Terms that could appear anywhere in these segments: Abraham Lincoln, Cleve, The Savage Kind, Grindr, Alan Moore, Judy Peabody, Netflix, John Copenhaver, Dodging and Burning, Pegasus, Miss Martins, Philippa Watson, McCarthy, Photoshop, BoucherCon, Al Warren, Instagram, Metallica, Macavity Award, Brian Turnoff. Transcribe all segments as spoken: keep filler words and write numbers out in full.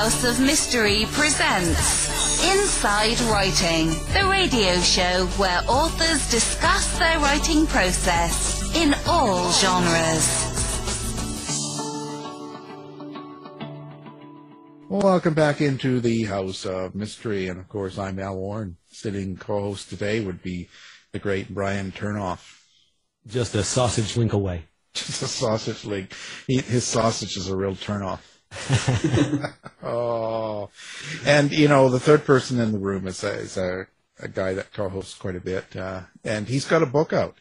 House of Mystery presents Inside Writing, the radio show where authors discuss their writing process in all genres. Welcome back into the House of Mystery, and of course I'm Al Warren. Sitting co-host today would be the great Brian Turnoff. Just a sausage link away. Just a sausage link. He, his sausage is a real turnoff. Oh, and you know the third person in the room is a, is a, a guy that co-hosts quite a bit, uh, and he's got a book out.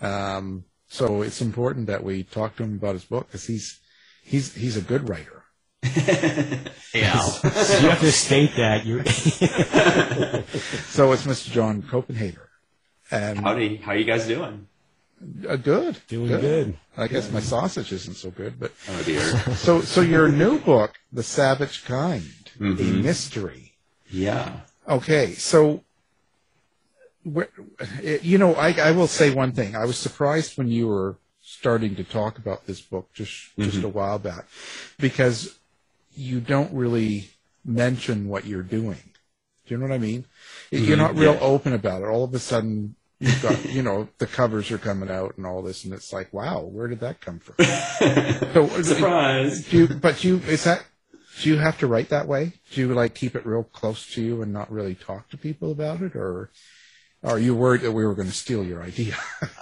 Um, so it's important that we talk to him about his book because he's he's he's a good writer. Yeah, so you have to state that. You. So it's Mister John Copenhaver. And howdy, how you guys doing? Uh, good, doing good. good. I guess good. My sausage isn't so good, but oh dear. so, so your new book, The Savage Kind, mm-hmm. a mystery. Yeah. Okay, so, you know, I, I will say one thing. I was surprised when you were starting to talk about this book just just mm-hmm. a while back, because you don't really mention what you're doing. Do you know what I mean? Mm-hmm. You're not real yeah. open about it. All of a sudden. You've got, you know, the covers are coming out and all this, and it's like, wow, where did that come from? So, surprise! Do you, but you is that? Do you have to write that way? Do you like keep it real close to you and not really talk to people about it, or are you worried that we were going to steal your idea?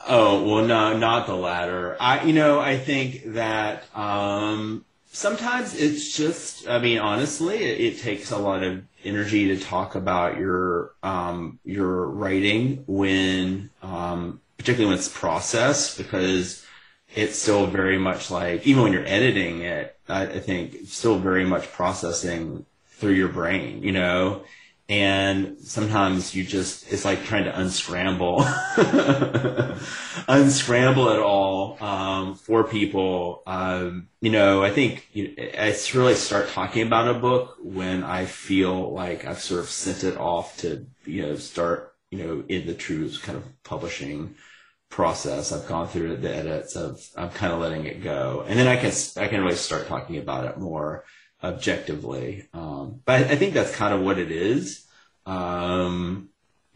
Oh well, no, not the latter. I, you know, I think that um, sometimes it's just. I mean, honestly, it, it takes a lot of. energy to talk about your um, your writing when, um, particularly when it's processed, because it's still very much like even when you're editing it, I, I think it's still very much processing through your brain, you know. And sometimes you just it's like trying to unscramble, unscramble it all um, for people. Um, you know, I think you, I really start talking about a book when I feel like I've sort of sent it off to, you know, start, you know, in the true kind of publishing process. I've gone through the edits. I've, I'm kind of letting it go, and then I can I can really start talking about it more objectively. Um, but I think that's kind of what it is. Um,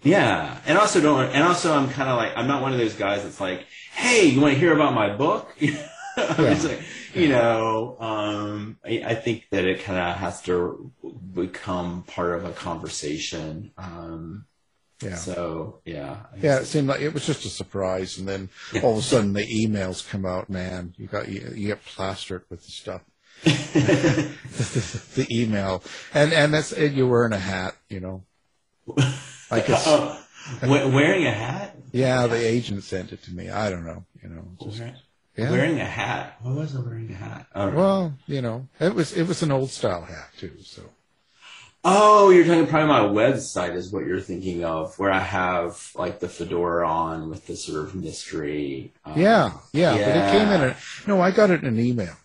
yeah, and also don't and also I'm kind of like I'm not one of those guys that's like, hey, you want to hear about my book? I'm yeah. just like, you know, um, I, I think that it kind of has to become part of a conversation. Um, yeah. So, yeah. Yeah, it seemed like it was just a surprise. And then all of a sudden the emails come out, man, you got you, you get plastered with the stuff. the, the, the email. And and that's it. You're wearing a hat, you know. I guess. Oh, wearing a hat? Yeah, yeah, the agent sent it to me. I don't know, you know. Just, okay. Yeah. Wearing a hat. Why was I wearing a hat? Right. Well, you know, it was it was an old style hat too. So. Oh, you're talking probably my website is what you're thinking of, where I have like the fedora on with the sort of mystery. Um, yeah, yeah, yeah, but it came in. A, no, I got it in an email.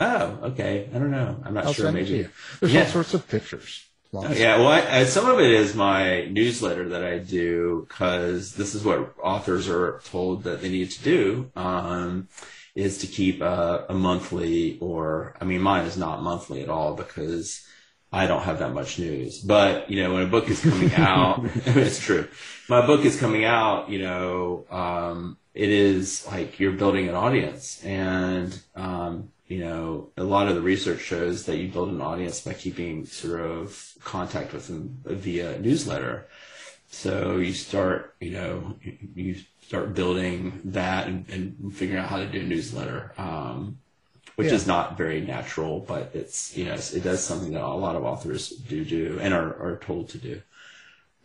Oh, okay. I don't know. I'm not I'll sure. Send maybe it to you. There's yeah. all sorts of pictures. Oh, yeah. Well, I, I, some of it is my newsletter that I do because this is what authors are told that they need to do um, is to keep a, a monthly or I mean, mine is not monthly at all because I don't have that much news. But you know, when a book is coming out, it's true. My book is coming out. You know, um, it is like you're building an audience and. Um, You know, a lot of the research shows that you build an audience by keeping sort of contact with them via newsletter. So you start, you know, you start building that and, and figuring out how to do a newsletter, um, which yeah. is not very natural, but it's, you know, it does something that a lot of authors do do and are, are told to do.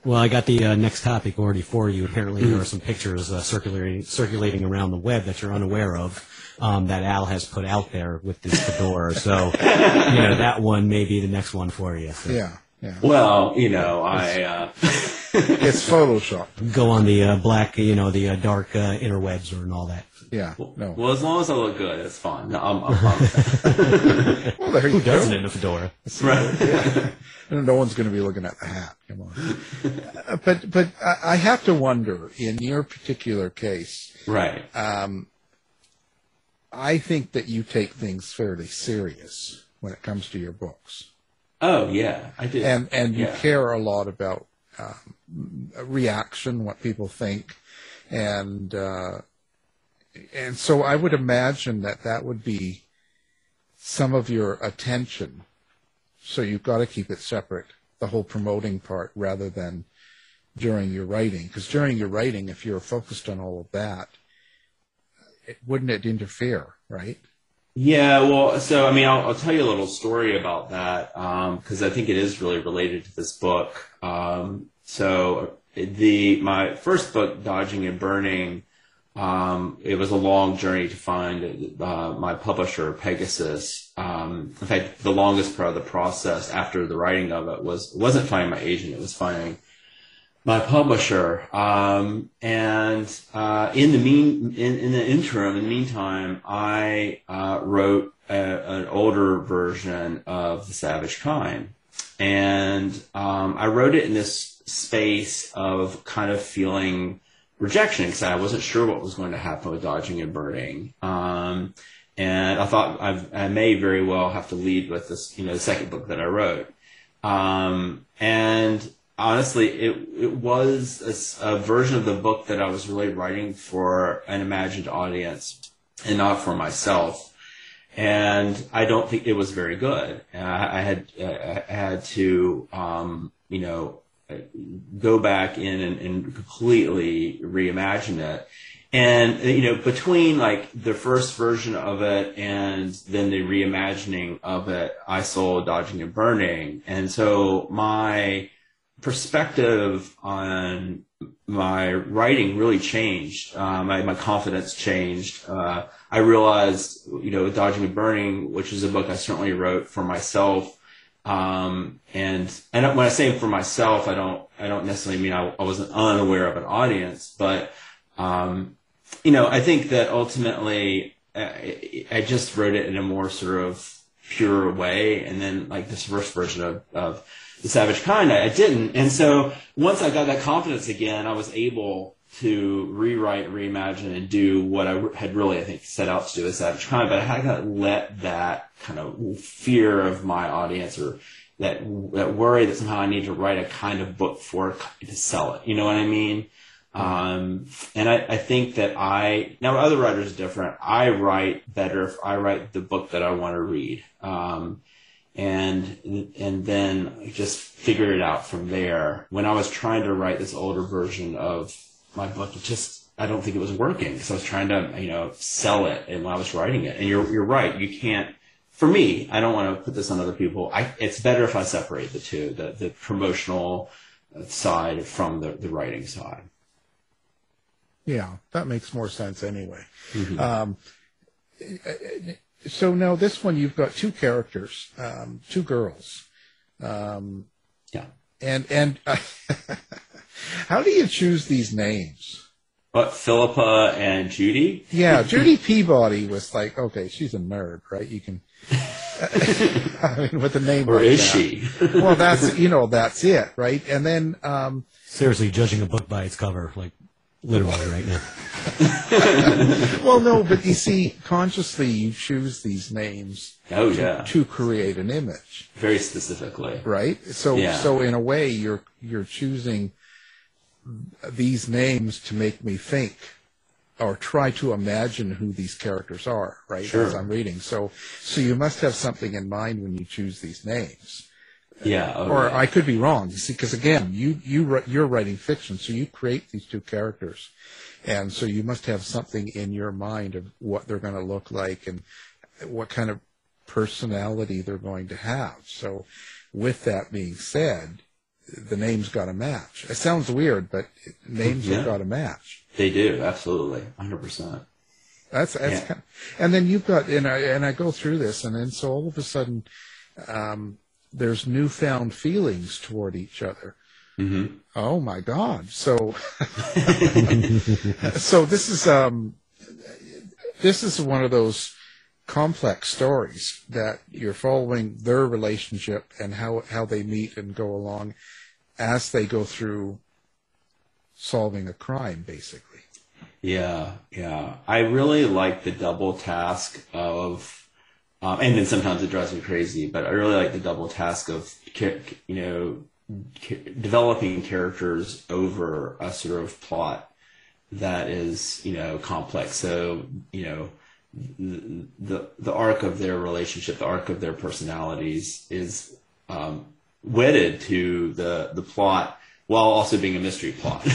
Well, I got the uh, next topic already for you. Apparently, there are some pictures uh, circulating circulating around the web that you're unaware of um, that Al has put out there with this fedora. So, you know, that one may be the next one for you. So. Yeah, yeah. Well, you know, I uh... it's Photoshop. Go on the uh, black, you know, the uh, dark uh, interwebs and all that. Yeah. No. Well, as long as I look good, it's fine. No, I'm, I'm fine. Well, there you Who go. Doesn't in a fedora? Right. Yeah. No one's going to be looking at the hat. Come on. but but I have to wonder in your particular case. Right. Um, I think that you take things fairly serious when it comes to your books. Oh, yeah, I do. And, and yeah. you care a lot about um, reaction, what people think. And uh, and so I would imagine that that would be some of your attention. So you've got to keep it separate, the whole promoting part, rather than during your writing. Because during your writing, if you're focused on all of that, it, wouldn't it interfere, right? Yeah, well, so, I mean, I'll, I'll tell you a little story about that, because um, I think it is really related to this book. Um, so the my first book, Dodging and Burning, um, it was a long journey to find uh, my publisher, Pegasus. Um, in fact, the longest part of the process after the writing of it was wasn't finding my agent, it was finding my publisher, um, and uh, in the mean, in, in the interim, in the meantime, I uh, wrote a, an older version of The Savage Kind, and um, I wrote it in this space of kind of feeling rejection because I wasn't sure what was going to happen with Dodging and Burning, um, and I thought I've, I may very well have to lead with this, you know, the second book that I wrote, um, and. Honestly, it it was a, a version of the book that I was really writing for an imagined audience and not for myself, and I don't think it was very good. And I, I had I had to um, you know go back in and, and completely reimagine it, and you know between like the first version of it and then the reimagining of it, I sold Dodging and Burning, and so my perspective on my writing really changed. Um, I, my confidence changed. Uh, I realized, you know, Dodging and Burning, which is a book I certainly wrote for myself. Um, and, and when I say for myself, I don't, I don't necessarily mean I, I wasn't unaware of an audience, but, um, you know, I think that ultimately I, I just wrote it in a more sort of pure way. And then like this first version of, of, The Savage Kind, I didn't. And so once I got that confidence again, I was able to rewrite, reimagine, and do what I had really, I think, set out to do with Savage Kind. But I had to let that kind of fear of my audience or that that worry that somehow I need to write a kind of book for to sell it. You know what I mean? Um, and I, I think that I, now other writers are different. I write better if I write the book that I want to read. Um And and then just figure it out from there. When I was trying to write this older version of my book, it just I don't think it was working because I was trying to you know sell it, and when I was writing it, and you're you're right, you can't. For me, I don't want to put this on other people. I, it's better if I separate the two, the the promotional side from the the writing side. Yeah, that makes more sense anyway. Mm-hmm. Um, I, So now this one, you've got two characters, um, two girls. Um, yeah. And and uh, how do you choose these names? What, Philippa and Judy? Yeah, Judy Peabody was like, okay, she's a nerd, right? You can, I mean, with a name. Or like is that. She? Well, that's you know that's it, right? And then um, seriously, judging a book by its cover, like. Literally right now. Well, no, but you see, consciously you choose these names oh, to, yeah. to create an image. Very specifically. Right? So yeah. so in a way you're you're choosing these names to make me think or try to imagine who these characters are, right? Sure. As I'm reading. So so you must have something in mind when you choose these names. Yeah, okay. Or I could be wrong, you see, because again, you you you're writing fiction, so you create these two characters, and so you must have something in your mind of what they're going to look like and what kind of personality they're going to have. So, with that being said, the name's got to match. It sounds weird, but names yeah. have got to match. They do, absolutely, one hundred percent. That's that's, yeah. kind of, and then you've got and I and I go through this, and then so all of a sudden. Um, There's newfound feelings toward each other. Mm-hmm. Oh my God! So, so this is um, this is one of those complex stories that you're following their relationship and how how they meet and go along as they go through solving a crime, basically. Yeah, yeah. I really like the double task of Um, and then sometimes it drives me crazy, but I really like the double task of, you know, developing characters over a sort of plot that is, you know, complex. So, you know, the the arc of their relationship, the arc of their personalities is um, wedded to the the plot while also being a mystery plot.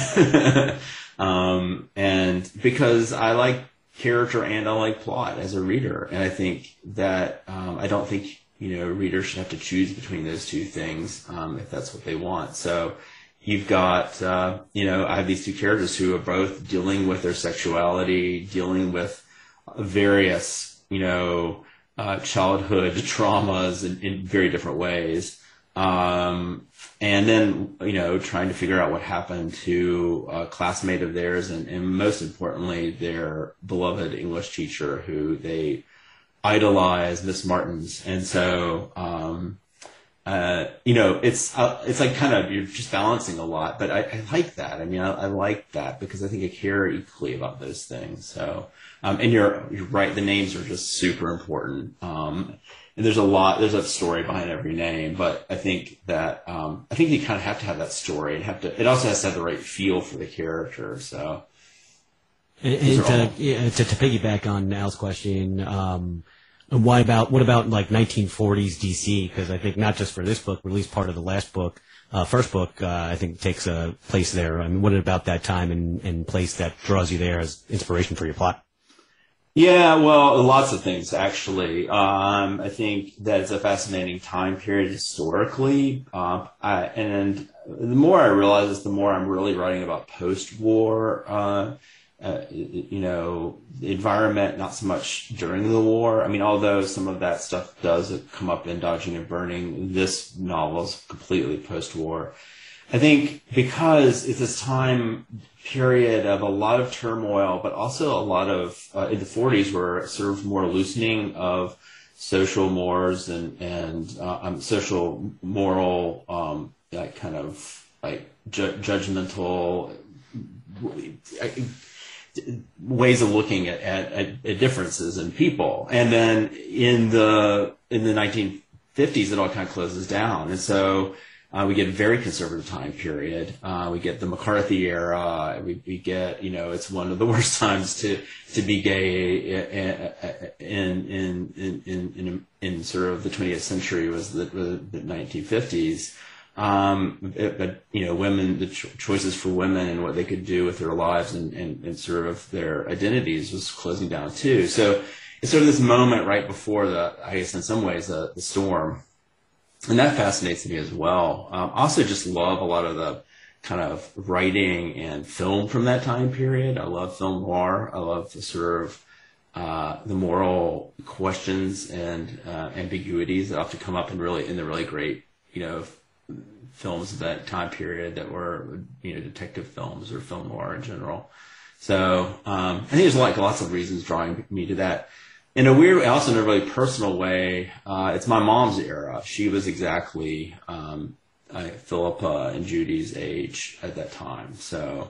um, and because I like character and I like plot as a reader. And I think that um, I don't think, you know, readers should have to choose between those two things um, if that's what they want. So you've got, uh, you know, I have these two characters who are both dealing with their sexuality, dealing with various, you know, uh, childhood traumas in, in very different ways. Um, and then, you know, trying to figure out what happened to a classmate of theirs and, and most importantly, their beloved English teacher who they idolized, Miss Martins. And so, um, uh, you know, it's, uh, it's like kind of, you're just balancing a lot, but I, I like that. I mean, I, I like that because I think I care equally about those things. So, um, and you're, you're right. The names are just super important. Um, And there's a lot, there's a story behind every name, but I think that, um, I think you kind of have to have that story and have to, it also has to have the right feel for the character, so. And to, all... yeah, to, to piggyback on Al's question, um, why about, what about like nineteen forties D C? Because I think not just for this book, but at least part of the last book, uh, first book, uh, I think takes a place there. I mean, what about that time and, and place that draws you there as inspiration for your plot? Yeah, well, lots of things, actually. Um, I think that it's a fascinating time period historically. Uh, I, and the more I realize this, the more I'm really writing about post-war, uh, uh, you know, the environment, not so much during the war. I mean, although some of that stuff does come up in Dodging and Burning, this novel is completely post-war. I think because it's this time period of a lot of turmoil, but also a lot of, uh, in the forties were sort of more loosening of social mores and, and uh, um, social moral, um, like kind of like ju- judgmental ways of looking at, at, at differences in people. And then in the, in the nineteen fifties, it all kind of closes down. And so, Uh, we get a very conservative time period. Uh, we get the McCarthy era. We, we get, you know, it's one of the worst times to to be gay in in in in in, in sort of the twentieth century was the, the nineteen fifties. Um, it, but you know, women, the cho- choices for women and what they could do with their lives and, and, and sort of their identities was closing down too. So it's sort of this moment right before the, I guess in some ways, the, the storm. And that fascinates me as well. I um, also just love a lot of the kind of writing and film from that time period. I love film noir. I love the sort of uh, the moral questions and uh, ambiguities that often come up in really in the really great, you know, films of that time period that were, you know, detective films or film noir in general. So um, I think there's like lots of reasons drawing me to that. In a weird, also in a really personal way, uh, it's my mom's era. She was exactly um, I, Philippa and Judy's age at that time. So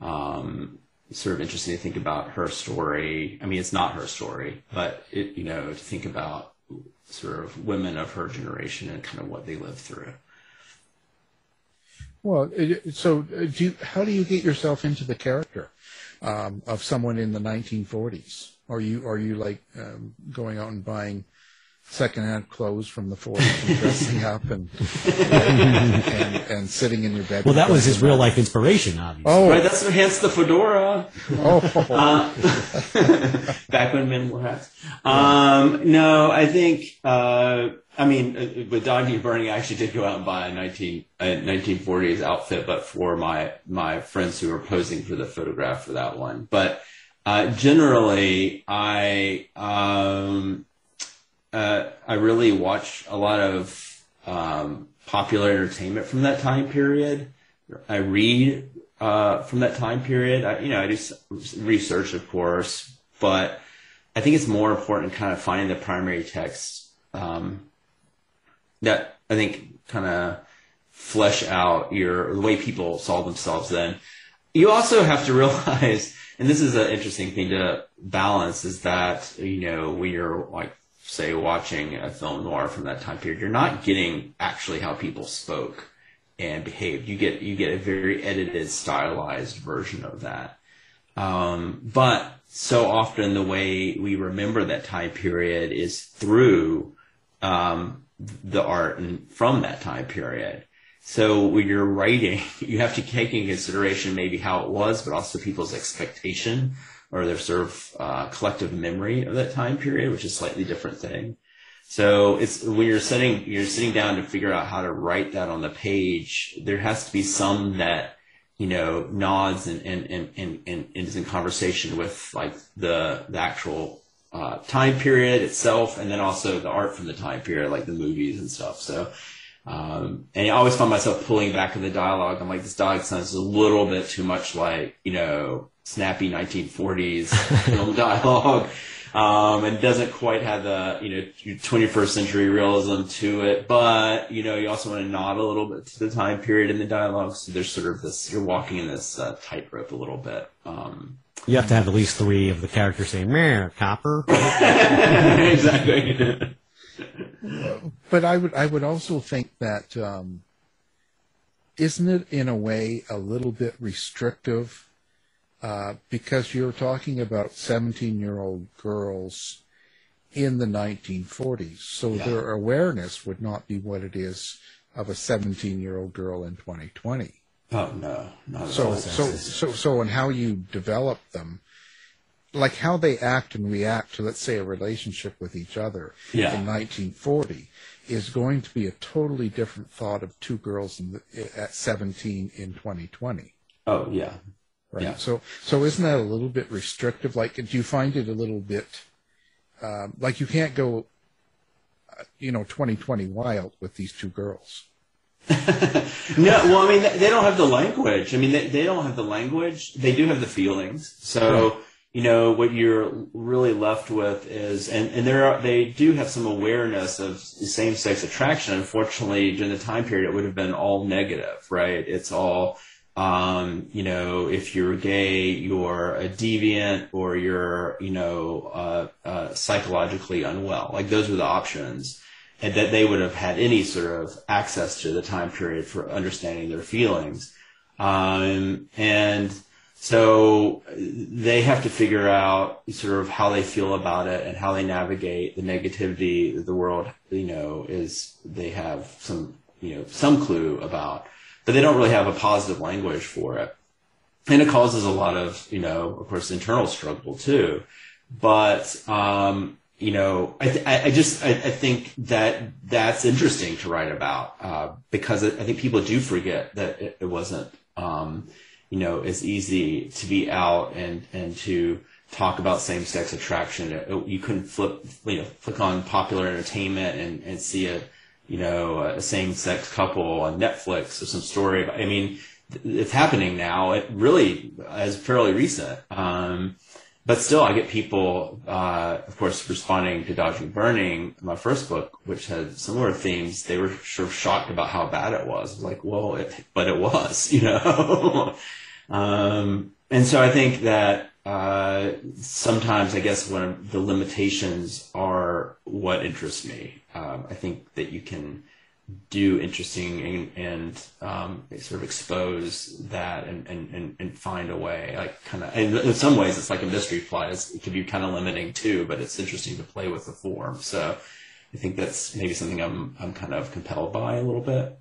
um, it's sort of interesting to think about her story. I mean, it's not her story, but, it, you know, to think about sort of women of her generation and kind of what they lived through. Well, so do you, how do you get yourself into the character um, of someone in the nineteen forties? Are you are you like um, going out and buying secondhand clothes from the forties and dressing up and and, and and sitting in your bed? Well, that was his real life inspiration, obviously. Oh, right, that's hence the fedora. Oh, uh, back when men wore hats. Um, no, I think uh, I mean with Dodging and Burning, I actually did go out and buy a nineteen a nineteen forties outfit, but for my my friends who were posing for the photograph for that one, but. Uh, generally, I um, uh, I really watch a lot of um, popular entertainment from that time period. I read uh, from that time period. I, you know, I do research, of course, but I think it's more important kind of finding the primary text um, that I think kind of flesh out your the way people saw themselves then. You also have to realize, and this is an interesting thing to balance, is that, you know, when you're like say, watching a film noir from that time period, you're not getting actually how people spoke and behaved. You get you get a very edited, stylized version of that. Um, but so often the way we remember that time period is through um, the art and from that time period. So when you're writing, you have to take in consideration maybe how it was, but also people's expectation or their sort of uh, collective memory of that time period, which is a slightly different thing. So it's when you're sitting, you're sitting down to figure out how to write that on the page, there has to be some that, you know, nods and, and, and, and, and is in conversation with like the, the actual uh, time period itself, and then also the art from the time period, like the movies and stuff. So, um, and I always find myself pulling back in the dialogue. I'm like, this dialogue sounds a little bit too much like, you know, snappy nineteen forties film dialogue, um, and doesn't quite have the, you know, twenty-first century realism to it. But, you know, you also want to nod a little bit to the time period in the dialogue. So there's sort of this, you're walking in this uh, tightrope a little bit. Um, you have to have at least three of the characters saying, meh, copper. Exactly. But I would, I would also think that, um, isn't it in a way a little bit restrictive? Uh, because you're talking about seventeen-year-old girls in the nineteen forties, so yeah. Their awareness would not be what it is of a seventeen-year-old girl in twenty twenty. Oh no, not so. All so, so, so, and how you develop them, like how they act and react to, let's say, a relationship with each other yeah. in nineteen forty, is going to be a totally different thought of two girls in the, at seventeen in twenty twenty. Oh yeah. Right. Yeah. So, so isn't that a little bit restrictive? Like, do you find it a little bit, um, like you can't go, uh, you know, twenty twenty wild with these two girls? No. Well, I mean, they don't have the language. I mean, they, they don't have the language. They do have the feelings. So, right. You know, what you're really left with is, and, and there are, they do have some awareness of same-sex attraction. Unfortunately, during the time period, it would have been all negative, right? It's all... Um, you know, if you're gay, you're a deviant, or you're, you know, uh, uh, psychologically unwell. Like those were the options, and that they would have had any sort of access to the time period for understanding their feelings. Um, and so they have to figure out sort of how they feel about it and how they navigate the negativity that the world, you know, is, they have some, you know, some clue about. But they don't really have a positive language for it. And it causes a lot of, you know, of course, internal struggle too. But, um, you know, I, th- I just, I, I think that that's interesting to write about, uh, because I think people do forget that it, it wasn't, um, you know, as easy to be out and, and to talk about same-sex attraction. It, it, you couldn't flip, you know, click on popular entertainment and, and see a, you know, a same-sex couple on Netflix or some story. I mean, it's happening now. It really is fairly recent. Um, but still, I get people, uh, of course, responding to Dodging and Burning, my first book, which had similar themes. They were sort of shocked about how bad it was. I was like, well, it, but it was, you know. um, and so I think that uh, sometimes, I guess, when the limitations are what interests me. Um, I think that you can do interesting and, and um, sort of expose that and, and, and find a way. Like kind of, in some ways, it's like a mystery plot. It's, it can be kind of limiting too, but it's interesting to play with the form. So I think that's maybe something I'm I'm kind of compelled by a little bit.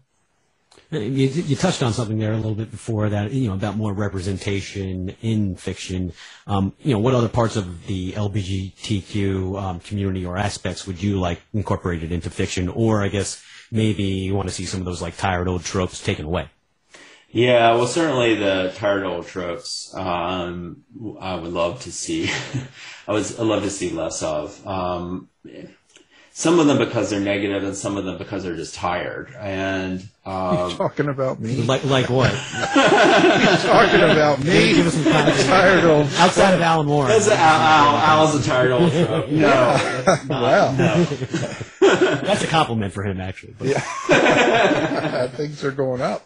You, you touched on something there a little bit before that, you know, about more representation in fiction. Um, you know, what other parts of the L G B T Q um, community or aspects would you like incorporated into fiction? Or I guess maybe you want to see some of those like tired old tropes taken away. Yeah, well, certainly the tired old tropes. Um, I would love to see. I would I'd love to see less of. Um, Some of them because they're negative, and some of them because they're just tired. And um, you're talking about me, like like what? You're talking about me. Give us some context. Tired old outside of Alan Moore. That's Al, Al, Al's a tired old trope. No, yeah. That's not, wow, no. That's a compliment for him, actually. But. Yeah, things are going up.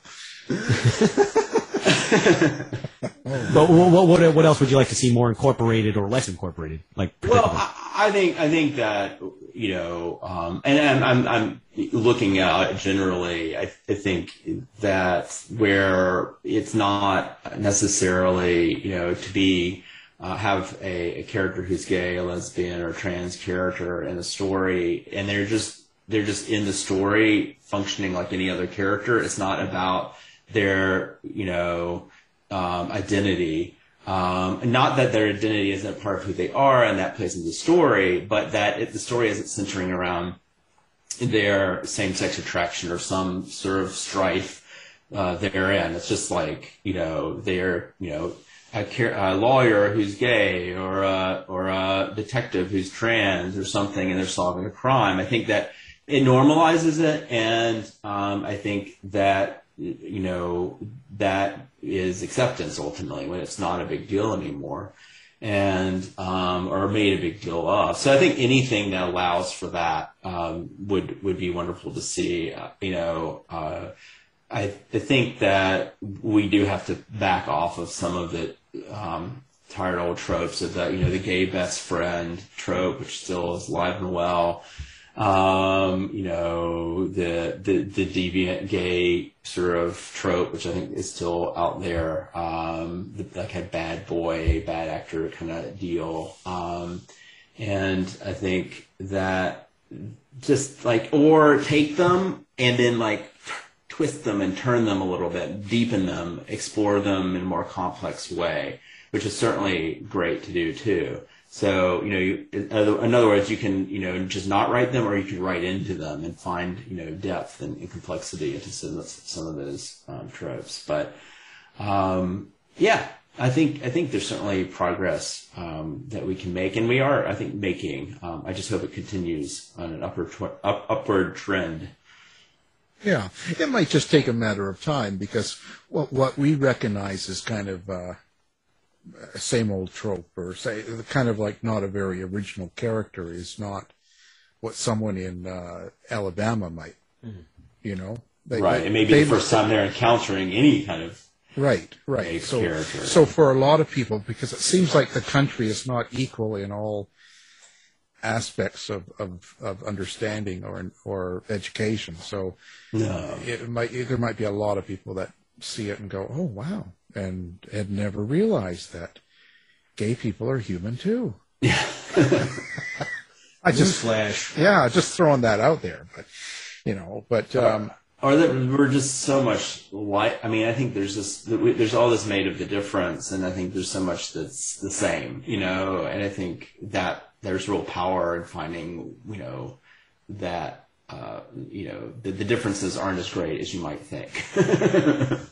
But what, what what else would you like to see more incorporated or less incorporated? Like, well, I, I think I think that. you know, um, and I'm, I'm, I'm looking out generally, I, I think that where it's not necessarily, you know, to be, uh, have a, a character who's gay, a lesbian, or a trans character in a story, and they're just, they're just in the story functioning like any other character. It's not about their, you know, um, identity. Um, not that their identity isn't part of who they are and that plays into the story, but that it, the story isn't centering around their same-sex attraction or some sort of strife uh, therein. It's just like, you know, they're, you know, a, a lawyer who's gay, or a, or a detective who's trans or something, and they're solving a crime. I think that it normalizes it, and um, I think that, you know, that is acceptance ultimately when it's not a big deal anymore, and um, or made a big deal of. So I think anything that allows for that um, would would be wonderful to see. Uh, you know, uh, I, I think that we do have to back off of some of the um, tired old tropes of that. You know, the gay best friend trope, which still is alive and well. Um, you know, the, the, the deviant gay sort of trope, which I think is still out there, um, the, like a bad boy, bad actor kind of deal. Um, and I think that just like, or take them and then like t- twist them and turn them a little bit, deepen them, explore them in a more complex way, which is certainly great to do too. So, you know, you, in other words, you can, you know, just not write them, or you can write into them and find, you know, depth and, and complexity into some, some of those um, tropes. But, um, yeah, I think I think there's certainly progress um, that we can make, and we are, I think, making. Um, I just hope it continues on an upward tw- up, upward trend. Yeah, it might just take a matter of time, because what what we recognize is kind of. Uh... same old trope, or say the kind of like not a very original character, is not what someone in uh, Alabama might, mm-hmm. you know, they, right. They, and maybe the first time they're encountering any kind of right, right. So, character. So for a lot of people, because it seems like the country is not equal in all aspects of, of, of understanding or or education. So no. it might there might be a lot of people that see it and go, oh wow. And had never realized that gay people are human too. Yeah. I just flash. Yeah, just throwing that out there, but you know, but um, or that we're just so much like. I mean, I think there's this. There's all this made of the difference, and I think there's so much that's the same. You know, and I think that there's real power in finding. You know, that uh, you know the, the differences aren't as great as you might think.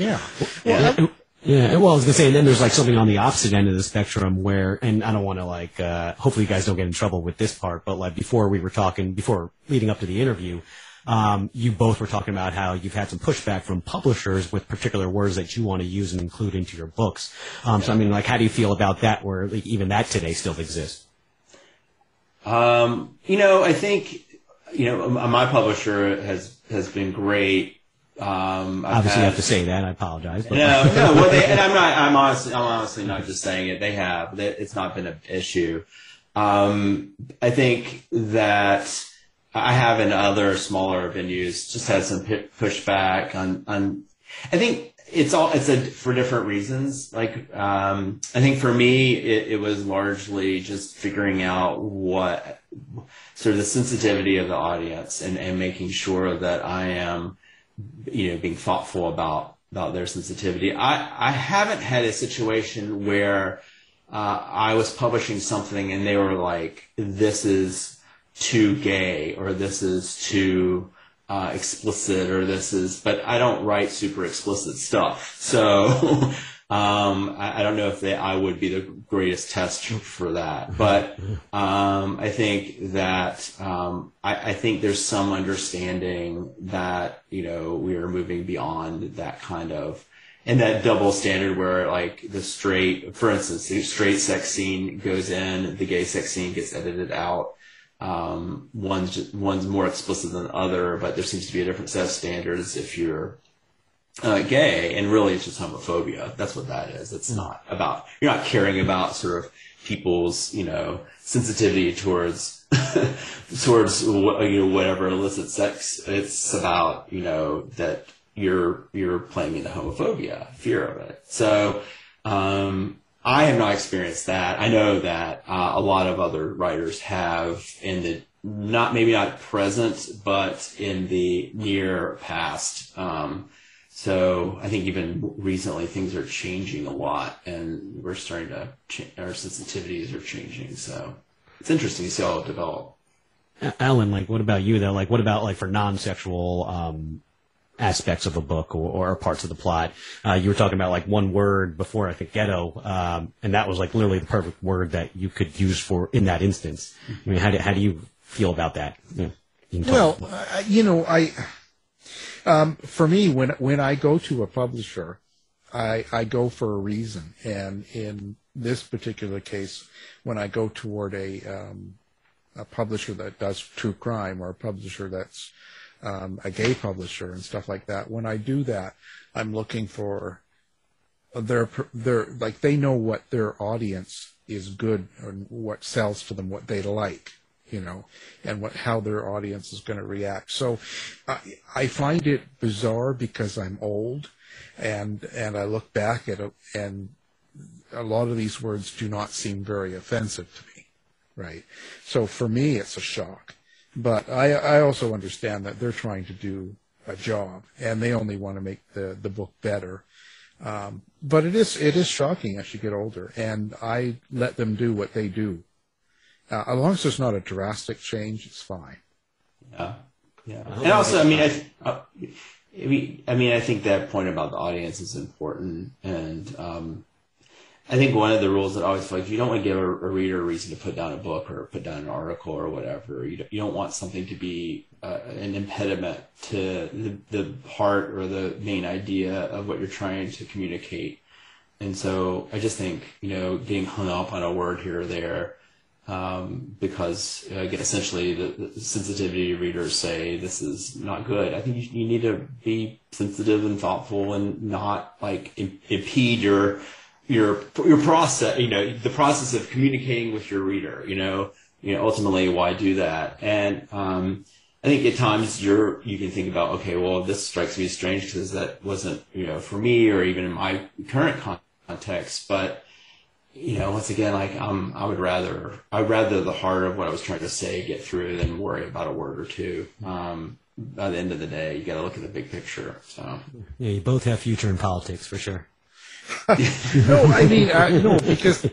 Yeah. Well, yeah. yeah. Well, I was gonna say, and then there's like something on the opposite end of the spectrum where, and I don't want to like, uh, hopefully you guys don't get in trouble with this part, but like before we were talking, before leading up to the interview, um, you both were talking about how you've had some pushback from publishers with particular words that you want to use and include into your books. Um, so I mean, like, how do you feel about that? Where like, even that today still exists? Um, you know, I think, you know, my publisher has has been great. Um, Obviously, had, you have to say that. I apologize. But. No, no. Well, they, and I'm not. I'm honestly. I'm honestly not just saying it. They have. They, it's not been an issue. Um, I think that I have in other smaller venues just had some p- pushback on, on. I think it's all. It's a, for different reasons. Like um, I think for me, it, it was largely just figuring out what sort of the sensitivity of the audience and, and making sure that I am. You know, being thoughtful about, about their sensitivity. I, I haven't had a situation where uh, I was publishing something and they were like, this is too gay, or this is too uh, explicit, or this is, but I don't write super explicit stuff. So um, I, I don't know if they, I would be the greatest test for that. But um, I think that um, I, I think there's some understanding that, you know, we are moving beyond that kind of, and that double standard where like the straight, for instance, the straight sex scene goes in, the gay sex scene gets edited out. Um, one's, one's more explicit than the other, but there seems to be a different set of standards if you're uh, gay, and really it's just homophobia. That's what that is. It's not about, you're not caring about sort of people's, you know, sensitivity towards towards you know, whatever illicit sex. It's about, you know, that you're you're playing into homophobia, fear of it. So um, I have not experienced that. I know that uh, a lot of other writers have in the not maybe not present, but in the near past. Um, so I think even recently things are changing a lot, and we're starting to ch- our sensitivities are changing. So it's interesting to see how it develop. Alan, like, what about you though? Like, what about like for non-sexual um, aspects of a book or, or parts of the plot? Uh, you were talking about like one word before, I think ghetto, um, and that was like literally the perfect word that you could use for in that instance. I mean, how do how do you feel about that? Yeah. You well, uh, you know, I um, for me, when when I go to a publisher, I I go for a reason, and in this particular case, when I go toward a um, a publisher that does true crime or a publisher that's um, a gay publisher and stuff like that, when I do that, I'm looking for their their like they know what their audience is good and what sells to them, what they like. You know, and what how their audience is going to react. So I, I find it bizarre because I'm old, and and I look back at it, and a lot of these words do not seem very offensive to me, right? So for me, it's a shock. But I, I also understand that they're trying to do a job, and they only want to make the, the book better. Um, but it is it is shocking as you get older, and I let them do what they do. Uh, as long as there's not a drastic change, it's fine. Yeah, yeah. And also, I mean, I, th- I mean, I think that point about the audience is important, and um, I think one of the rules that I always like, you don't want to give a, a reader a reason to put down a book or put down an article or whatever. You don't, you don't want something to be uh, an impediment to the, the heart or the main idea of what you're trying to communicate. And so, I just think, you know, getting hung up on a word here or there. Um, because uh, again, essentially the, the sensitivity readers say this is not good. I think you, you need to be sensitive and thoughtful and not like impede your your your process. You know, the process of communicating with your reader. You know, you know ultimately why do that? And um, I think at times you're you can think about, okay, well this strikes me as strange because that wasn't you know for me or even in my current context, but. You know, once again, like um, I would rather, I'd rather the heart of what I was trying to say get through than worry about a word or two. Um, by the end of the day, you got to look at the big picture. So yeah, you both have future in politics for sure. no, I mean, I, no, because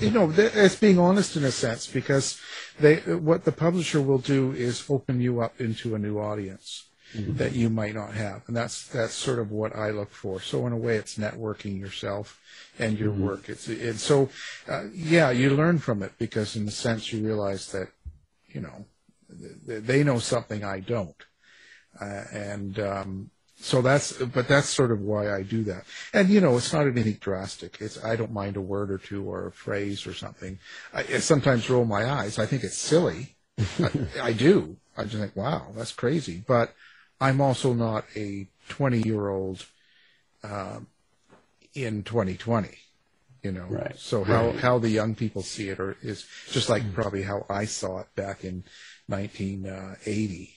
you know, it's being honest in a sense because they, what the publisher will do is open you up into a new audience mm-hmm. that you might not have, and that's that's sort of what I look for. So in a way, it's networking yourself. And your mm-hmm. work. It's and so, uh, yeah, you learn from it because, in a sense, you realize that, you know, th- they know something I don't, uh, and um, so that's. But that's sort of why I do that. And you know, it's not anything drastic. It's I don't mind a word or two or a phrase or something. I, I sometimes roll my eyes. I think it's silly. I, I do. I just think, wow, that's crazy. But I'm also not a twenty-year-old. Uh, in twenty twenty, you know, right. So how, right. how the young people see it or is just like probably how I saw it back in nineteen eighty.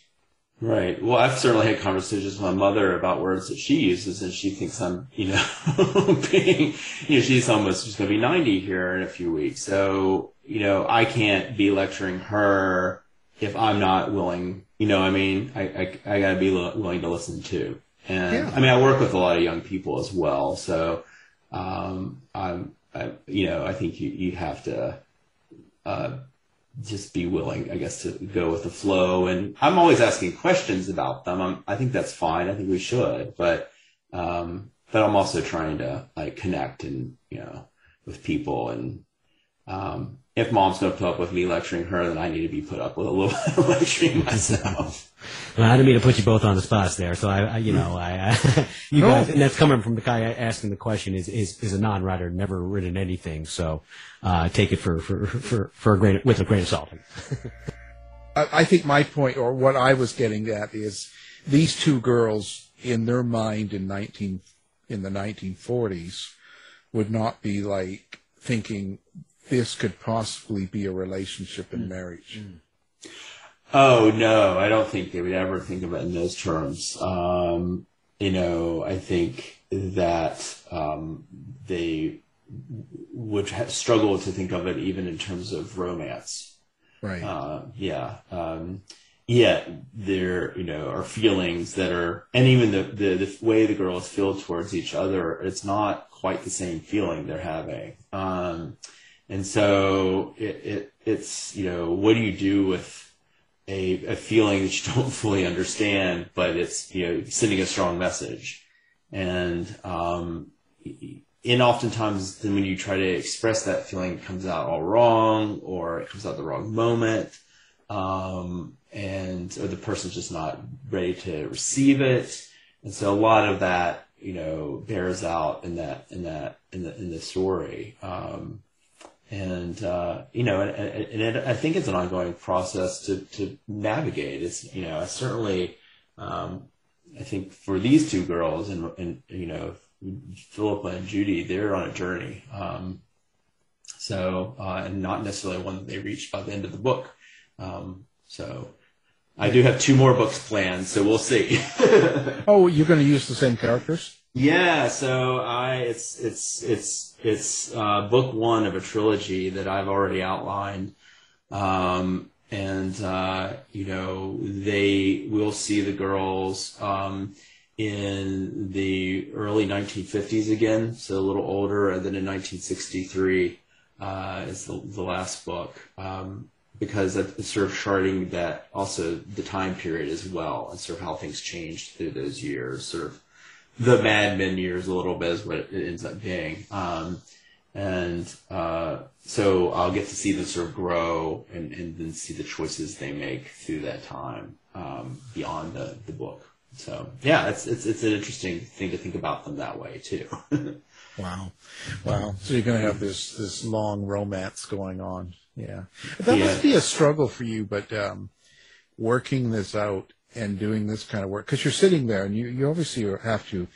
Right. Well, I've certainly had conversations with my mother about words that she uses and she thinks I'm, you know, being, you know, she's almost, she's going to be ninety here in a few weeks. So, you know, I can't be lecturing her if I'm not willing, you know, I mean, I, I, I gotta be lo- willing to listen too. And yeah. I mean, I work with a lot of young people as well, so um, I'm, I, you know, I think you, you have to uh, just be willing, I guess, to go with the flow. And I'm always asking questions about them. I'm, I think that's fine. I think we should, but um, but I'm also trying to like connect and you know with people. And um, if mom's going to put up with me lecturing her, then I need to be put up with a little bit of lecturing myself. Well, I didn't mean to put you both on the spots there, so I, I you know, I, I you no. guys, and that's coming from the guy asking the question is is, is a non-writer never written anything, so uh, take it for for for, for a grain with a grain of salt. I, I think my point, or what I was getting at, is these two girls in their mind in nineteen in the nineteen forties would not be like thinking this could possibly be a relationship and marriage. Oh, no, I don't think they would ever think of it in those terms. Um, you know, I think that um, they would ha- struggle to think of it even in terms of romance. Right. Uh, yeah. Um, yeah, there, you know, are feelings that are, and even the, the, the way the girls feel towards each other, it's not quite the same feeling they're having. Um, and so it, it it's, you know, what do you do with a, a feeling that you don't fully understand, but it's, you know, sending a strong message. And, um, and oftentimes then when you try to express that feeling, it comes out all wrong, or it comes out the wrong moment. Um, and, or the person's just not ready to receive it. And so a lot of that, you know, bears out in that, in that, in the, in the story. Um, and, uh, you know, and, and it, I think it's an ongoing process to, to navigate. It's, you know, I certainly, um, I think for these two girls and, and, you know, Philippa and Judy, they're on a journey. Um, so, uh, and not necessarily one that they reach by the end of the book. Um, so, I do have two more books planned, so we'll see. Oh, you're going to use the same characters? Yeah, so I it's it's it's it's uh, book one of a trilogy that I've already outlined, um, and uh, you know they will see the girls um, in the early nineteen fifties again, so a little older, and then in nineteen sixty-three uh, is the, the last book. Um, because it's sort of charting that also the time period as well, and sort of how things changed through those years, sort of the Mad Men years a little bit is what it ends up being. Um, and uh, so I'll get to see them sort of grow and, and then see the choices they make through that time um, beyond the, the book. So, yeah, it's, it's it's an interesting thing to think about them that way, too. Wow. Wow. So you're going to have this, this long romance going on. Yeah. That yeah. must be a struggle for you, but um, working this out and doing this kind of work, because you're sitting there and you, you obviously have to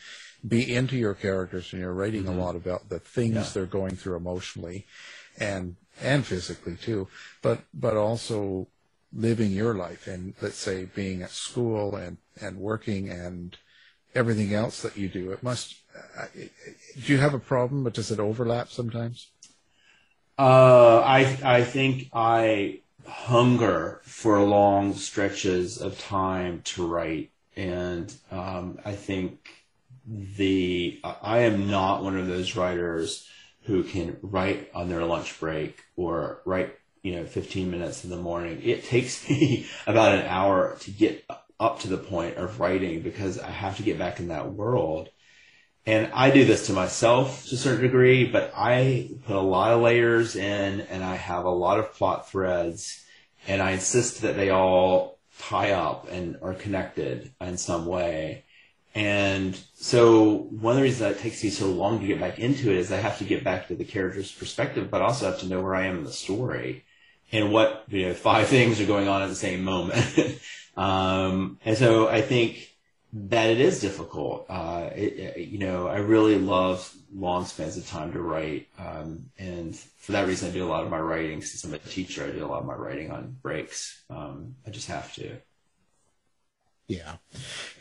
be into your characters and you're writing mm-hmm. a lot about the things yeah. they're going through emotionally and and physically too, but but also living your life and, let's say, being at school and, and working and everything else that you do. It must, uh, it, do you have a problem, but does it overlap sometimes? Uh, I I think I hunger for long stretches of time to write, and um, I think the I am not one of those writers who can write on their lunch break or write, you know, fifteen minutes in the morning. It takes me about an hour to get up to the point of writing because I have to get back in that world. And I do this to myself to a certain degree, but I put a lot of layers in and I have a lot of plot threads and I insist that they all tie up and are connected in some way. And so one of the reasons that it takes me so long to get back into it is I have to get back to the character's perspective, but also have to know where I am in the story and what, you know, five things are going on at the same moment. um, and so I think that it is difficult. Uh, it, you know, I really love long spans of time to write. Um, and for that reason, I do a lot of my writing. Since I'm a teacher, I do a lot of my writing on breaks. Um, I just have to. Yeah.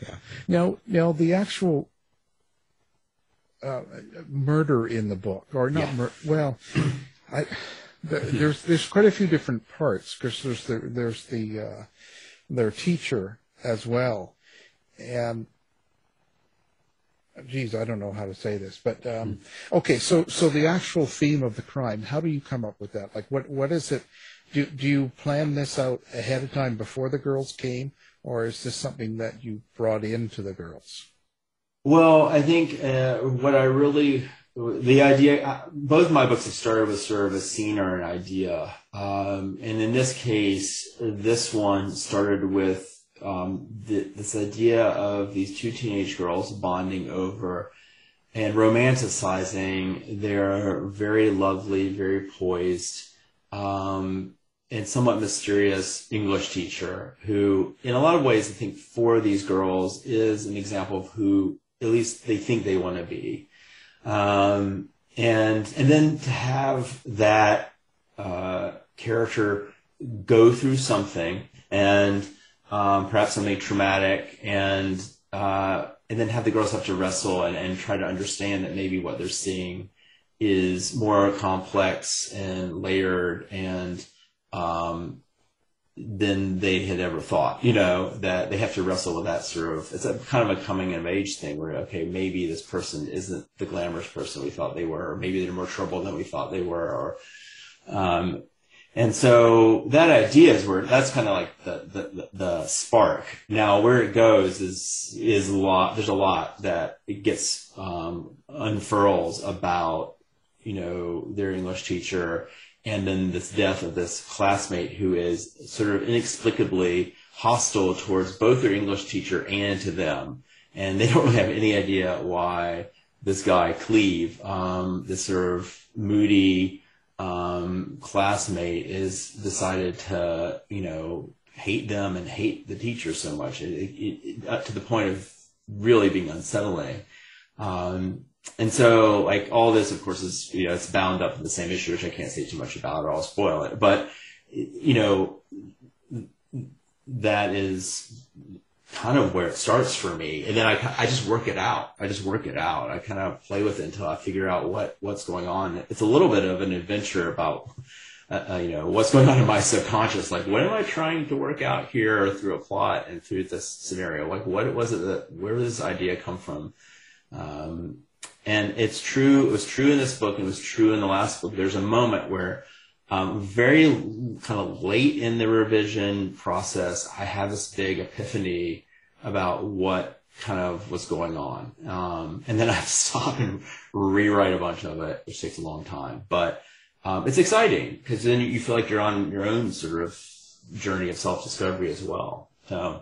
Yeah. Now, now the actual uh, murder in the book, or not yeah. murder, well, I, the, there's there's quite a few different parts, because there's the, there's the uh, their teacher as well. And, geez, I don't know how to say this, but um, okay. So, so the actual theme of the crime. How do you come up with that? Like, what, what is it? Do do you plan this out ahead of time before the girls came, or is this something that you brought into the girls? Well, I think uh, what I really the idea. Both my books have started with sort of a scene or an idea, um, and in this case, this one started with. Um, th- this idea of these two teenage girls bonding over and romanticizing their very lovely, very poised, um, and somewhat mysterious English teacher who, in a lot of ways, I think for these girls is an example of who at least they think they want to be. Um, and, and then to have that uh, character go through something and um, perhaps something traumatic and, uh, and then have the girls have to wrestle and, and try to understand that maybe what they're seeing is more complex and layered and um, than they had ever thought, you know, that they have to wrestle with that sort of, it's a kind of a coming of age thing where, okay, maybe this person isn't the glamorous person we thought they were, or maybe they're more trouble than we thought they were. Or, um, and so that idea is where that's kind of like the, the, the spark. Now where it goes is, is a lot, there's a lot that it gets, um, unfurls about, you know, their English teacher, and then this death of this classmate who is sort of inexplicably hostile towards both their English teacher and to them. And they don't really have any idea why this guy, Cleve, um, this sort of moody um, classmate, is decided to, you know, hate them and hate the teacher so much, it, it, it, up to the point of really being unsettling. Um, And so, like, all this, of course, is, you know, it's bound up in the same issue, which I can't say too much about or I'll spoil it. But, you know, that is kind of where it starts for me. And then I, I just work it out. I just work it out. I kind of play with it until I figure out what, what's going on. It's a little bit of an adventure about, uh, uh, you know, what's going on in my subconscious. Like, what am I trying to work out here through a plot and through this scenario? Like, what was it that, where did this idea come from? Um, And it's true, it was true in this book, and it was true in the last book. There's a moment where um, very kind of late in the revision process, I have this big epiphany about what kind of was going on. Um, and then I have to stop and rewrite a bunch of it, which takes a long time. But um, it's exciting, because then you feel like you're on your own sort of journey of self-discovery as well. So,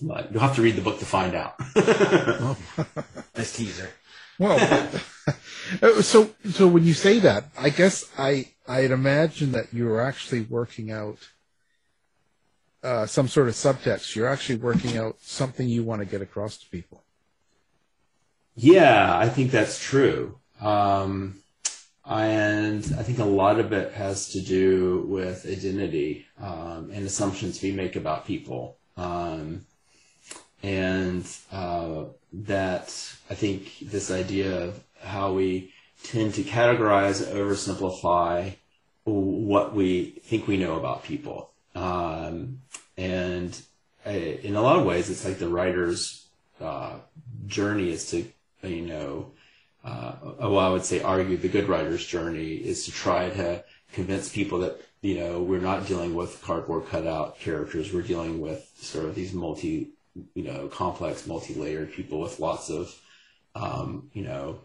but you'll have to read the book to find out. Oh. Nice teaser. Well, so so when you say that, I guess I I'd imagine that you were actually working out uh, some sort of subtext. You're actually working out something you want to get across to people. Yeah, I think that's true, um, and I think a lot of it has to do with identity um, and assumptions we make about people, um, and. Uh, that I think this idea of how we tend to categorize and oversimplify what we think we know about people. Um, and I, in a lot of ways, it's like the writer's uh, journey is to, you know, uh, well, I would say argue the good writer's journey is to try to convince people that, you know, we're not dealing with cardboard cutout characters. We're dealing with sort of these multi you know, complex, multi-layered people with lots of, um, you know,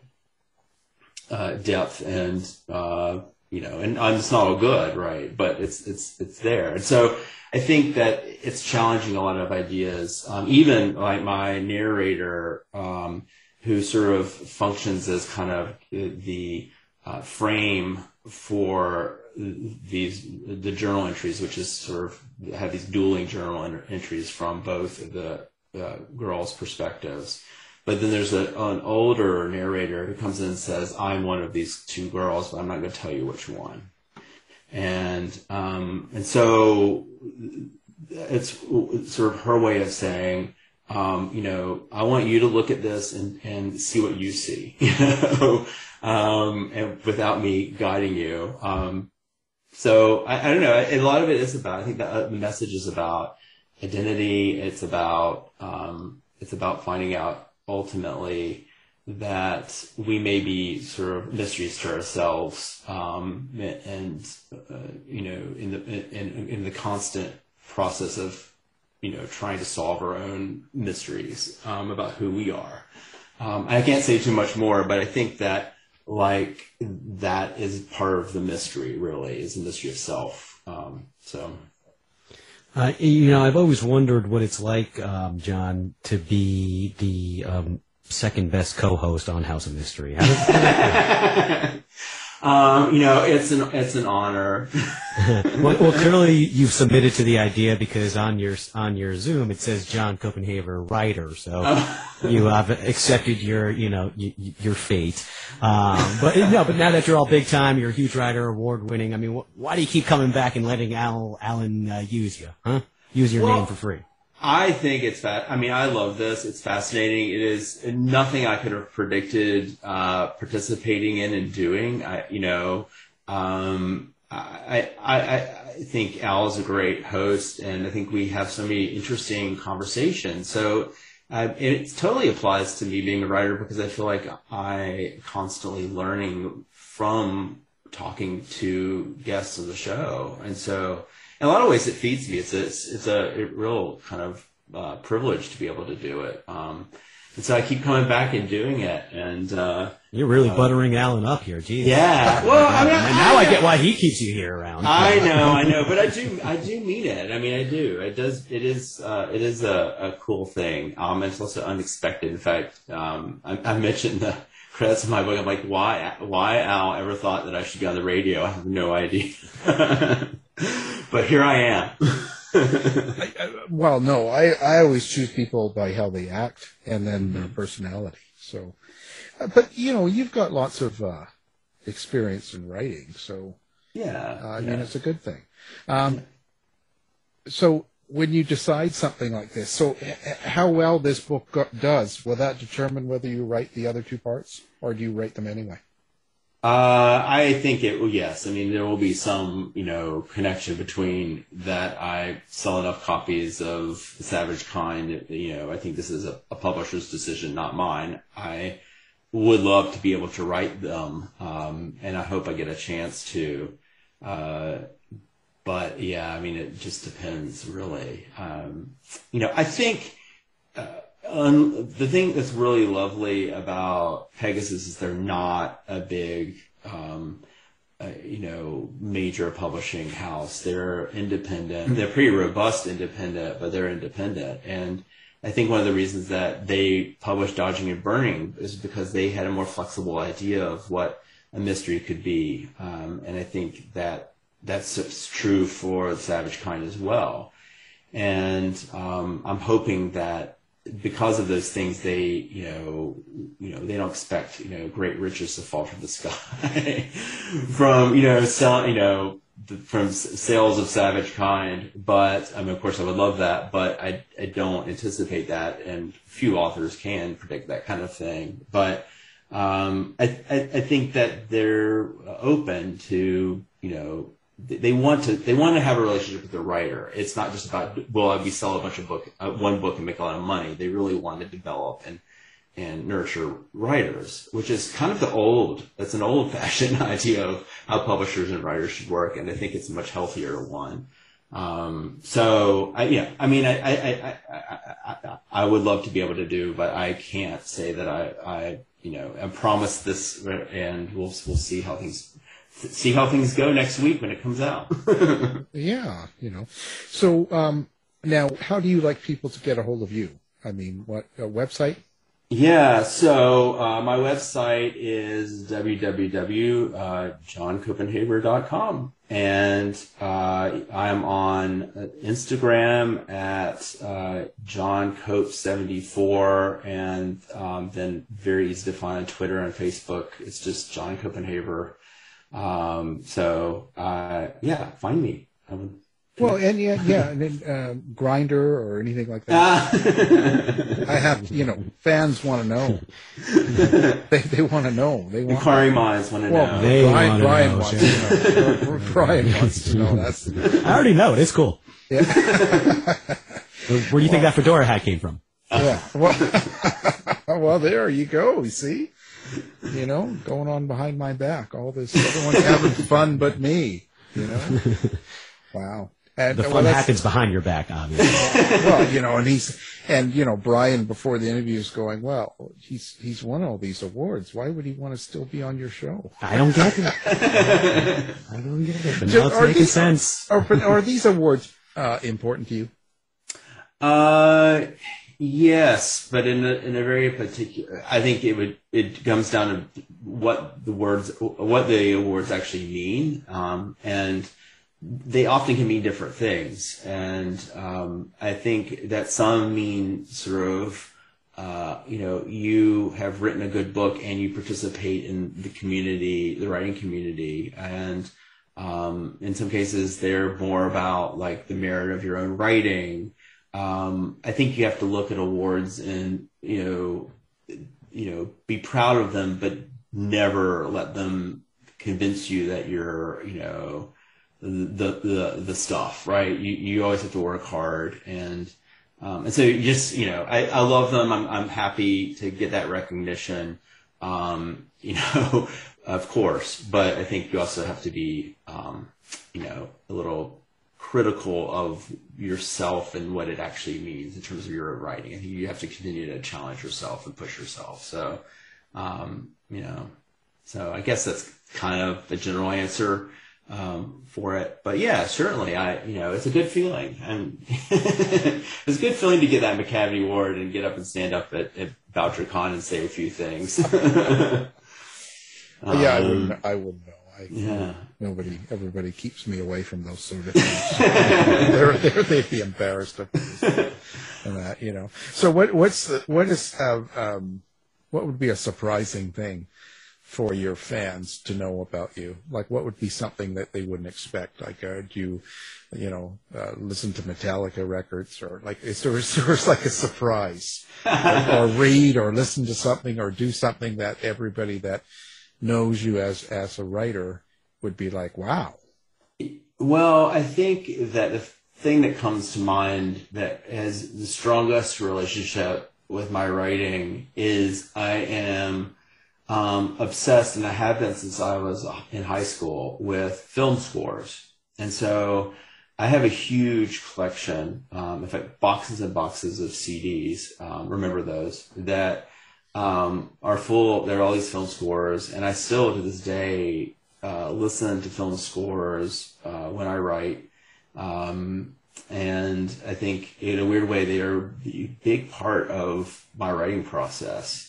uh, depth and, uh, you know, and it's not all good, right? But it's, it's, it's there. And so I think that it's challenging a lot of ideas. Um, even like my narrator, um, who sort of functions as kind of the uh, frame for these, the journal entries, which is sort of have these dueling journal en- entries from both of the uh, girls' perspectives. But then there's a, an older narrator who comes in and says, I'm one of these two girls, but I'm not going to tell you which one. And, um, and so it's, it's sort of her way of saying, um, you know, I want you to look at this and, and see what you see, you know, um, and without me guiding you. Um, So I, I don't know. A lot of it is about. I think the message is about identity. It's about um, it's about finding out ultimately that we may be sort of mysteries to ourselves, um, and uh, you know, in the in, in the constant process of you know trying to solve our own mysteries um, about who we are. Um, I can't say too much more, but I think that. Like that is part of the mystery, really, is the mystery of self. Um, so, uh, you know, I've always wondered what it's like, um, John, to be the um, second best co-host on House of Mystery. How does that Um, you know, it's an it's an honor. well, well, clearly you've submitted to the idea, because on your on your Zoom it says John Copenhaver, writer. So oh. you have accepted your you know y- your fate. Um, but no, but now that you're all big time, you're a huge writer, award winning. I mean, wh- why do you keep coming back and letting Al Alan uh, use you? Huh? Use your well, name for free. I think it's fat. I mean, I love this. It's fascinating. It is nothing I could have predicted uh, participating in and doing. I, you know, um, I, I, I think Al is a great host, and I think we have so many interesting conversations. So uh, it totally applies to me being a writer, because I feel like I'm constantly learning from talking to guests of the show, and so. In a lot of ways, it feeds me. It's a, it's a real kind of uh, privilege to be able to do it. Um, and so I keep coming back and doing it. And uh, You're really uh, buttering Alan up here, geez. Yeah. Well, I mean, and now I, I get why he keeps you here around. I know, I know. But I do I do mean it. I mean, I do. It does. It is uh, it is a, a cool thing. Um, it's also unexpected. In fact, um, I, I mentioned the credits of my book. I'm like, why, why Al ever thought that I should be on the radio? I have no idea. But here I am. I, I, well, no, I, I always choose people by how they act and then mm-hmm. their personality. So, uh, but you know, you've got lots of uh, experience in writing, so yeah, uh, I yeah. mean, it's a good thing. Um, so, when you decide something like this, so h- how well this book got, does, will that determine whether you write the other two parts, or do you write them anyway? Uh, I think it will, yes. I mean, there will be some, you know, connection between that. I sell enough copies of The Savage Kind. You know, I think this is a, a publisher's decision, not mine. I would love to be able to write them, um, and I hope I get a chance to. Uh, but, yeah, I mean, it just depends, really. Um, you know, I think... Uh, Um, the thing that's really lovely about Pegasus is they're not a big, um, uh, you know, major publishing house. They're independent. They're pretty robust independent, but they're independent. And I think one of the reasons that they published Dodging and Burning is because they had a more flexible idea of what a mystery could be. Um, and I think that that's true for The Savage Kind as well. And um, I'm hoping that because of those things, they, you know, you know, they don't expect, you know, great riches to fall from the sky from, you know, sell, you know, the, from sales of Savage Kind. But I mean, of course, I would love that, but I, I don't anticipate that, and few authors can predict that kind of thing. But um, I, I, I think that they're open to, you know, they want to they want to have a relationship with the writer. It's not just about, will I be sell a bunch of book uh, one book and make a lot of money. They really want to develop and and nurture writers, which is kind of the old that's an old fashioned idea of how publishers and writers should work, and I think it's a much healthier one. Um, so I, yeah, I mean, I I, I I I I would love to be able to do, but I can't say that I I you know I promise this, and we'll we'll see how things. See how things go next week when it comes out. Yeah, you know. So um, now, how do you like people to get a hold of you? I mean, what a website? Yeah, so uh, my website is w w w dot john copenhaver dot com, and uh, I'm on Instagram at uh, john cope seventy-four, and um, then very easy to find on Twitter and Facebook. It's just John Copenhaver. Um, so, uh, yeah, find me. I would, well, and yeah, yeah. And then, uh, Grindr or anything like that. Uh. I have, you know, fans want to know. they they want to know. They want Inquiring minds want to well, know. They Brian, want Brian, know, wants to know. Brian wants to know. That's, I already know. It's cool. Yeah. Where, where do you well, think that fedora hat came from? Yeah. Well, well, there you go. You see? You know, going on behind my back. All this, everyone's having fun but me, you know? Wow. And, the fun well, happens behind your back, obviously. Well, you know, and he's, and, you know, Brian, before the interview, is going, well, he's he's won all these awards. Why would he want to still be on your show? I don't get it. I don't get it. But now it's making these, sense. Are, are these awards uh, important to you? Uh... Yes, but in a, in a very particular, I think it would, it comes down to what the words, what the awards actually mean. Um, and they often can mean different things. And um, I think that some mean sort of, uh, you know, you have written a good book and you participate in the community, the writing community. And um, in some cases, they're more about like the merit of your own writing. Um, I think you have to look at awards and, you know, you know, be proud of them, but never let them convince you that you're, you know, the, the, the stuff, right? You, you always have to work hard. And, um, and so you just, you know, I, I love them. I'm, I'm happy to get that recognition. Um, you know, of course, but I think you also have to be, um, you know, a little critical of yourself and what it actually means in terms of your writing. I think you have to continue to challenge yourself and push yourself. So, um, you know, so I guess that's kind of the general answer um, for it. But yeah, certainly, I, you know, it's a good feeling. And it's a good feeling to get that Macavity Award and get up and stand up at, at BoucherCon and say a few things. um, yeah, I wouldn't, I wouldn't know. I, yeah. Nobody, everybody keeps me away from those sort of things. they're, they're, they'd be embarrassed of this and that, you know. So what, what's the, what is, uh, um, what would be a surprising thing for your fans to know about you? Like, what would be something that they wouldn't expect? Like, uh, do you, you know, uh, listen to Metallica records, or like, is there, is there like a surprise, or, or read or listen to something or do something that everybody that knows you as as a writer would be like, wow? Well, I think that the thing that comes to mind that has the strongest relationship with my writing is I am um, obsessed, and I have been since I was in high school, with film scores. And so I have a huge collection, um, in fact, boxes and boxes of C Ds, um, remember those, that Um, are full, there are all these film scores, and I still to this day uh, listen to film scores uh, when I write, um, and I think in a weird way they are a big part of my writing process.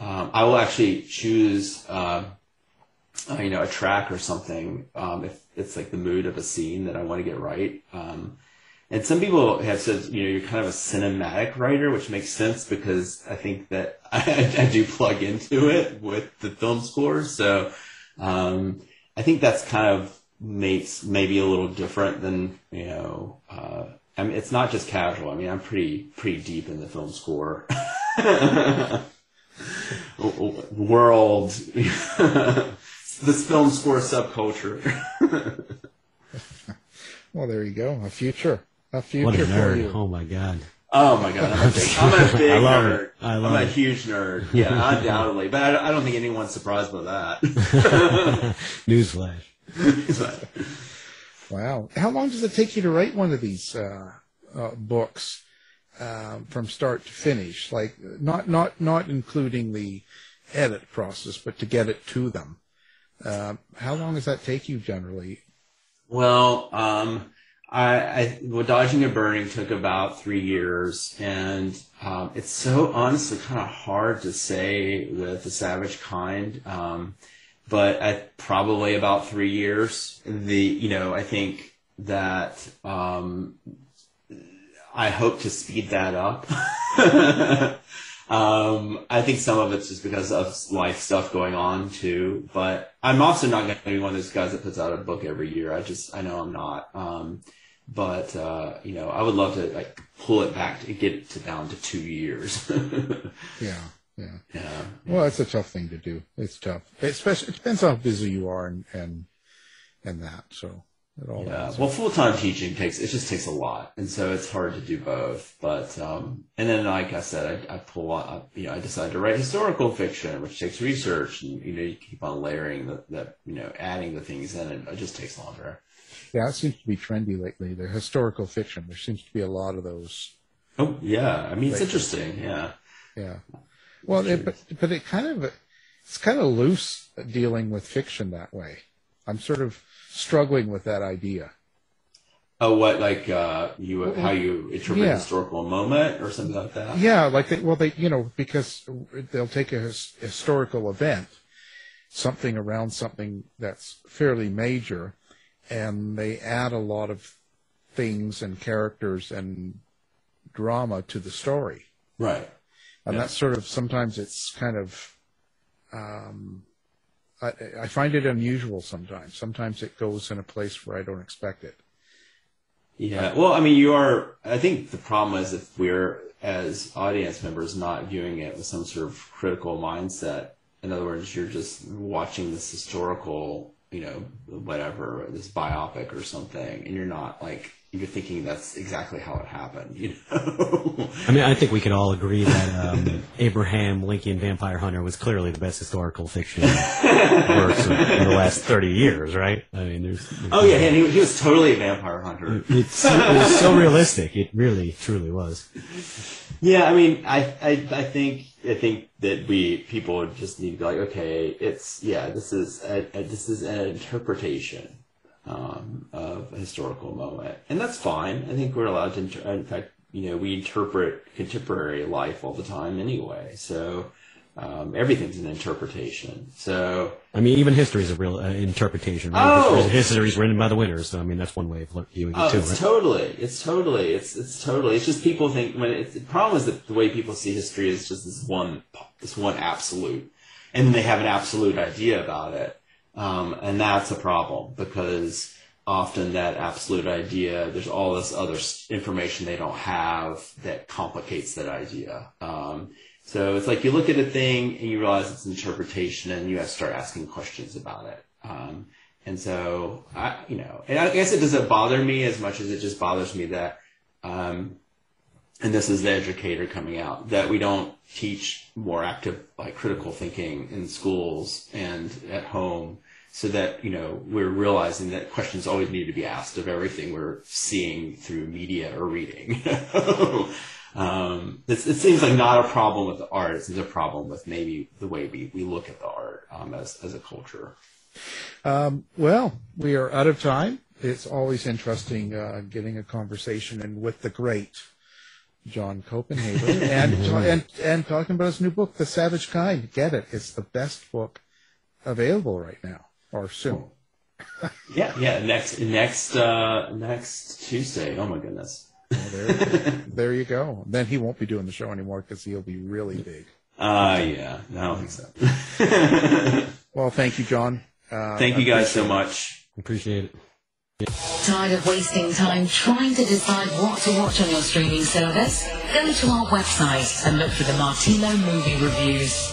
Um, I will actually choose uh, you know, a track or something um, if it's like the mood of a scene that I want to get right. Um, And some people have said, you know, you're kind of a cinematic writer, which makes sense because I think that I, I do plug into it with the film score. So um, I think that's kind of makes maybe a little different than, you know, uh, I mean, it's not just casual. I mean, I'm pretty, pretty deep in the film score world, this film score subculture. Well, there you go. A future. A future what a nerd. For you. Oh, my God. Oh, my God. I'm a big, I'm a big I love nerd. It. I love I'm it. a huge nerd. Yeah, undoubtedly. But I, I don't think anyone's surprised by that. Newsflash. Newsflash. Wow. How long does it take you to write one of these uh, uh, books um, from start to finish? Like, not, not, not including the edit process, but to get it to them. Uh, how long does that take you generally? Well, um, I, I well, Dodging and Burning took about three years, and um, it's so honestly kind of hard to say with The Savage Kind, um, but at probably about three years. The you know I think that um, I hope to speed that up. um, I think some of it's just because of life stuff going on too, but. I'm also not going to be one of those guys that puts out a book every year. I just, I know I'm not. Um, but, uh, you know, I would love to like pull it back and get it to down to two years. yeah, yeah. Yeah. Well, it's a tough thing to do. It's tough. Especially, it depends on how busy you are and, and, and that. So it all yeah. Well, full-time teaching takes, it just takes a lot. And so it's hard to do both. But, um, and then like I said, I, I pull up, you know, I decided to write historical fiction, which takes research. And, you know, you keep on layering the, the you know, adding the things in, and it just takes longer. Yeah, it seems to be trendy lately. The historical fiction, there seems to be a lot of those. Oh, yeah. I mean, it's interesting. Yeah. Yeah. Well, it, but, but it kind of, it's kind of loose dealing with fiction that way. I'm sort of struggling with that idea. Oh, what, like, uh, you, how you interpret yeah. a historical moment or something like that? Yeah, like, they, well, they, you know, because they'll take a his, historical event, something around something that's fairly major, and they add a lot of things and characters and drama to the story. Right. And yeah. that's sort of, sometimes it's kind of, um, I, I find it unusual sometimes. Sometimes it goes in a place where I don't expect it. Yeah, well, I mean, you are, I think the problem is if we're, as audience members, not viewing it with some sort of critical mindset. In other words, you're just watching this historical, you know, whatever, this biopic or something, and you're not, like, you're thinking that's exactly how it happened, you know? I mean, I think we can all agree that um, Abraham Lincoln Vampire Hunter was clearly the best historical fiction works in the last thirty years, right? I mean, there's... there's oh, yeah, and he, he was totally a vampire hunter. It, it's, it was so realistic. It really, truly was. Yeah, I mean, I, I, I think... I think that we people just need to be like, okay, it's yeah, this is a, a, this is an interpretation um, of a historical moment, and that's fine. I think we're allowed to. Inter- in fact, you know, we interpret contemporary life all the time anyway, so um, everything's an interpretation. So I mean, even history is a real uh, interpretation. Right? Oh, history is written by the winners. So I mean, that's one way of viewing oh, it too. It's right? totally, it's totally, it's it's totally. It's just people think when it's, the problem is that the way people see history is just this one, this one absolute, and they have an absolute idea about it, um, and that's a problem because often that absolute idea, there's all this other information they don't have that complicates that idea. Um, So it's like you look at a thing and you realize it's an interpretation, and you have to start asking questions about it. Um, and so, I, you know, and I guess it doesn't bother me as much as it just bothers me that, um, and this is the educator coming out, that we don't teach more active, like, critical thinking in schools and at home, so that, you know, we're realizing that questions always need to be asked of everything we're seeing through media or reading. Um, it, it seems like not a problem with the art. It seems a problem with maybe the way we, we look at the art um, as as a culture. Um, well, we are out of time. It's always interesting uh, getting a conversation and with the great John Copenhaver and, and and talking about his new book, The Savage Kind. Get it? It's the best book available right now or soon. Oh. yeah, yeah. Next next uh, next Tuesday. Oh my goodness. Well, there, there you go. Then he won't be doing the show anymore because he'll be really big. Uh, yeah. No, I don't think so. Well, thank you, John. Uh, thank you guys so much. Appreciate it. Yeah. Tired of wasting time trying to decide what to watch on your streaming service? Go to our website and look for the Martino Movie Reviews.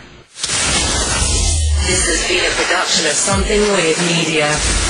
This has been a production of Something Weird Media.